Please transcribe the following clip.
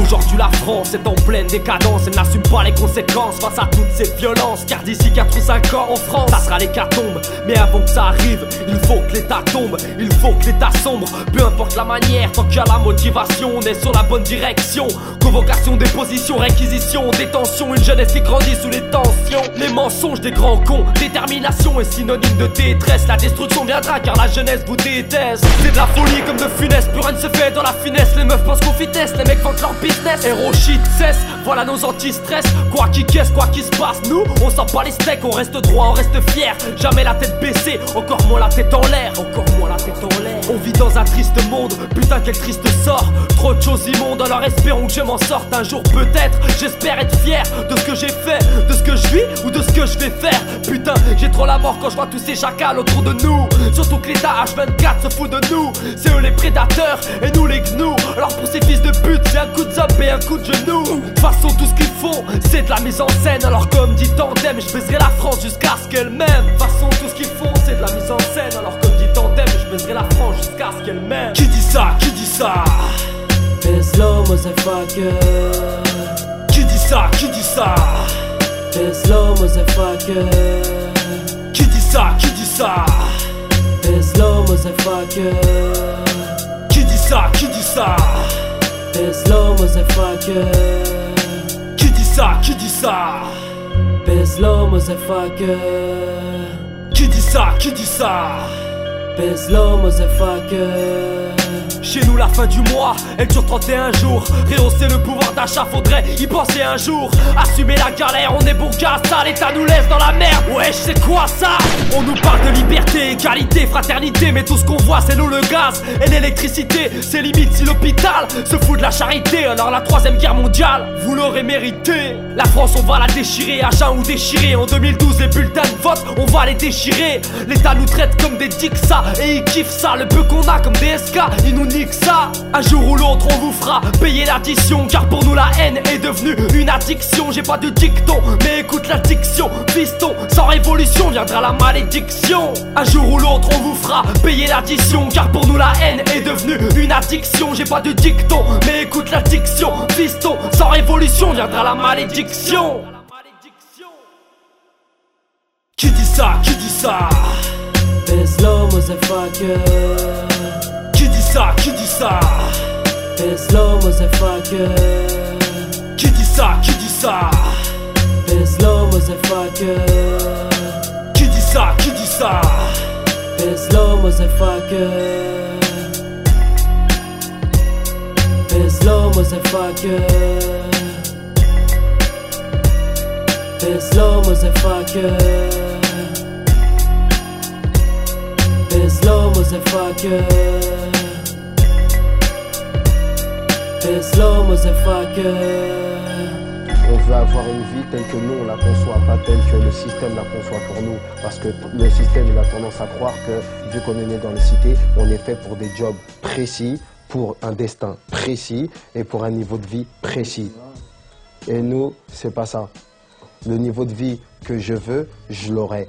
Aujourd'hui la France est en pleine décadence. Elle n'assume pas les conséquences face à toutes ces violences. Car d'ici 4 ou 5 ans en France, ça sera l'hécatombe. Mais avant que ça arrive, il faut que l'état tombe. Il faut que l'état sombre, peu importe la manière. Tant qu'il y a la motivation, on est sur la bonne direction. Convocation, déposition, réquisition, détention. Une jeunesse qui grandit sous les tensions. Les mensonges des grands cons, détermination est synonyme de détresse. La destruction viendra car la jeunesse vous déteste. C'est de la folie comme de funeste, plus rien ne se fait dans la finesse. Les meufs pensent qu'on vitesse, les mecs vendent leur business. Héros shit cesse, voilà nos anti-stress. Quoi qui caisse, quoi qui se passe, nous on s'en bat les steaks, on reste droit, on reste fier. Jamais la tête baissée, encore moins la tête en l'air. Encore moins la tête en l'air. On vit dans un triste monde, putain quel triste sort. Trop de choses immondes, alors espérons que je m'en sorte un jour peut-être. J'espère être fier de ce que j'ai fait, de ce que je vis ou de ce que je vais faire. Putain, j'ai trop la mort quand je vois tous ces chacals autour de nous. Surtout que l'état H24 se fout de nous. C'est eux les prédateurs et nous les gnous. Alors pour ces fils de pute, c'est un coup de zap et un coup de genou. De toute façon tout ce qu'ils font c'est de la mise en scène. Alors comme dit Tandem, je baiserai la France jusqu'à ce qu'elle m'aime. De toute façon tout ce qu'ils font c'est de la mise en scène. Alors comme dit Tandem, je baiserai la France jusqu'à ce qu'elle m'aime. Qui dit ça, qui dit ça? PEZLO motherfucker. Qui dit ça, qui dit ça? PEZLO motherfucker. Qui dit ça, qui dit ça? PEZLO motherfucker. Qui dit ça, qui dit ça? PEZLO motherfucker. Qui dit ça, qui dit ça? PEZLO motherfucker. Qui dit ça, qui dit ça? PEZLO motherfucker. Chez nous la fin du mois, elle dure 31 jours. Rehausser le pouvoir d'achat, faudrait y penser un jour. Assumer la galère, on est bon qu'à ça. L'état nous laisse dans la merde, wesh c'est quoi ça? On nous parle de liberté, égalité, fraternité. Mais tout ce qu'on voit c'est l'eau, le gaz et l'électricité. C'est limite si l'hôpital se fout de la charité. Alors la 3ème guerre mondiale, vous l'aurez mérité. La France on va la déchirer, à jeun ou déchiré. En 2012 les bulletins de vote, on va les déchirer. L'état nous traite comme des dicks ça, et ils kiffent ça. Le peu qu'on a comme des SK, ils nous niquent ça. Un jour ou l'autre on vous fera payer l'addition. Car pour nous la haine est devenue une addiction. J'ai pas de dicton, mais écoute la diction. Piston, sans révolution viendra la malédiction. Un jour ou l'autre on vous fera payer l'addition. Car pour nous la haine est devenue une addiction. J'ai pas de dicton, mais écoute la diction. Piston, sans révolution viendra la malédiction. Qui dit ça, qui dit ça? PEZLO motherfucker. Qui dit ça? PEZLO motherfucker. Qui dit ça? Qui dit ça? PEZLO motherfucker. Qui dit ça? Qui dit ça? PEZLO motherfucker. PEZLO motherfucker. PEZLO motherfucker. PEZLO motherfucker. PEZLO motherfucker. On veut avoir une vie telle que nous on la conçoit, pas telle que le système la conçoit pour nous. Parce que le système il a tendance à croire que vu qu'on est né dans les cités, on est fait pour des jobs précis, pour un destin précis et pour un niveau de vie précis. Et nous, c'est pas ça. Le niveau de vie que je veux, je l'aurai.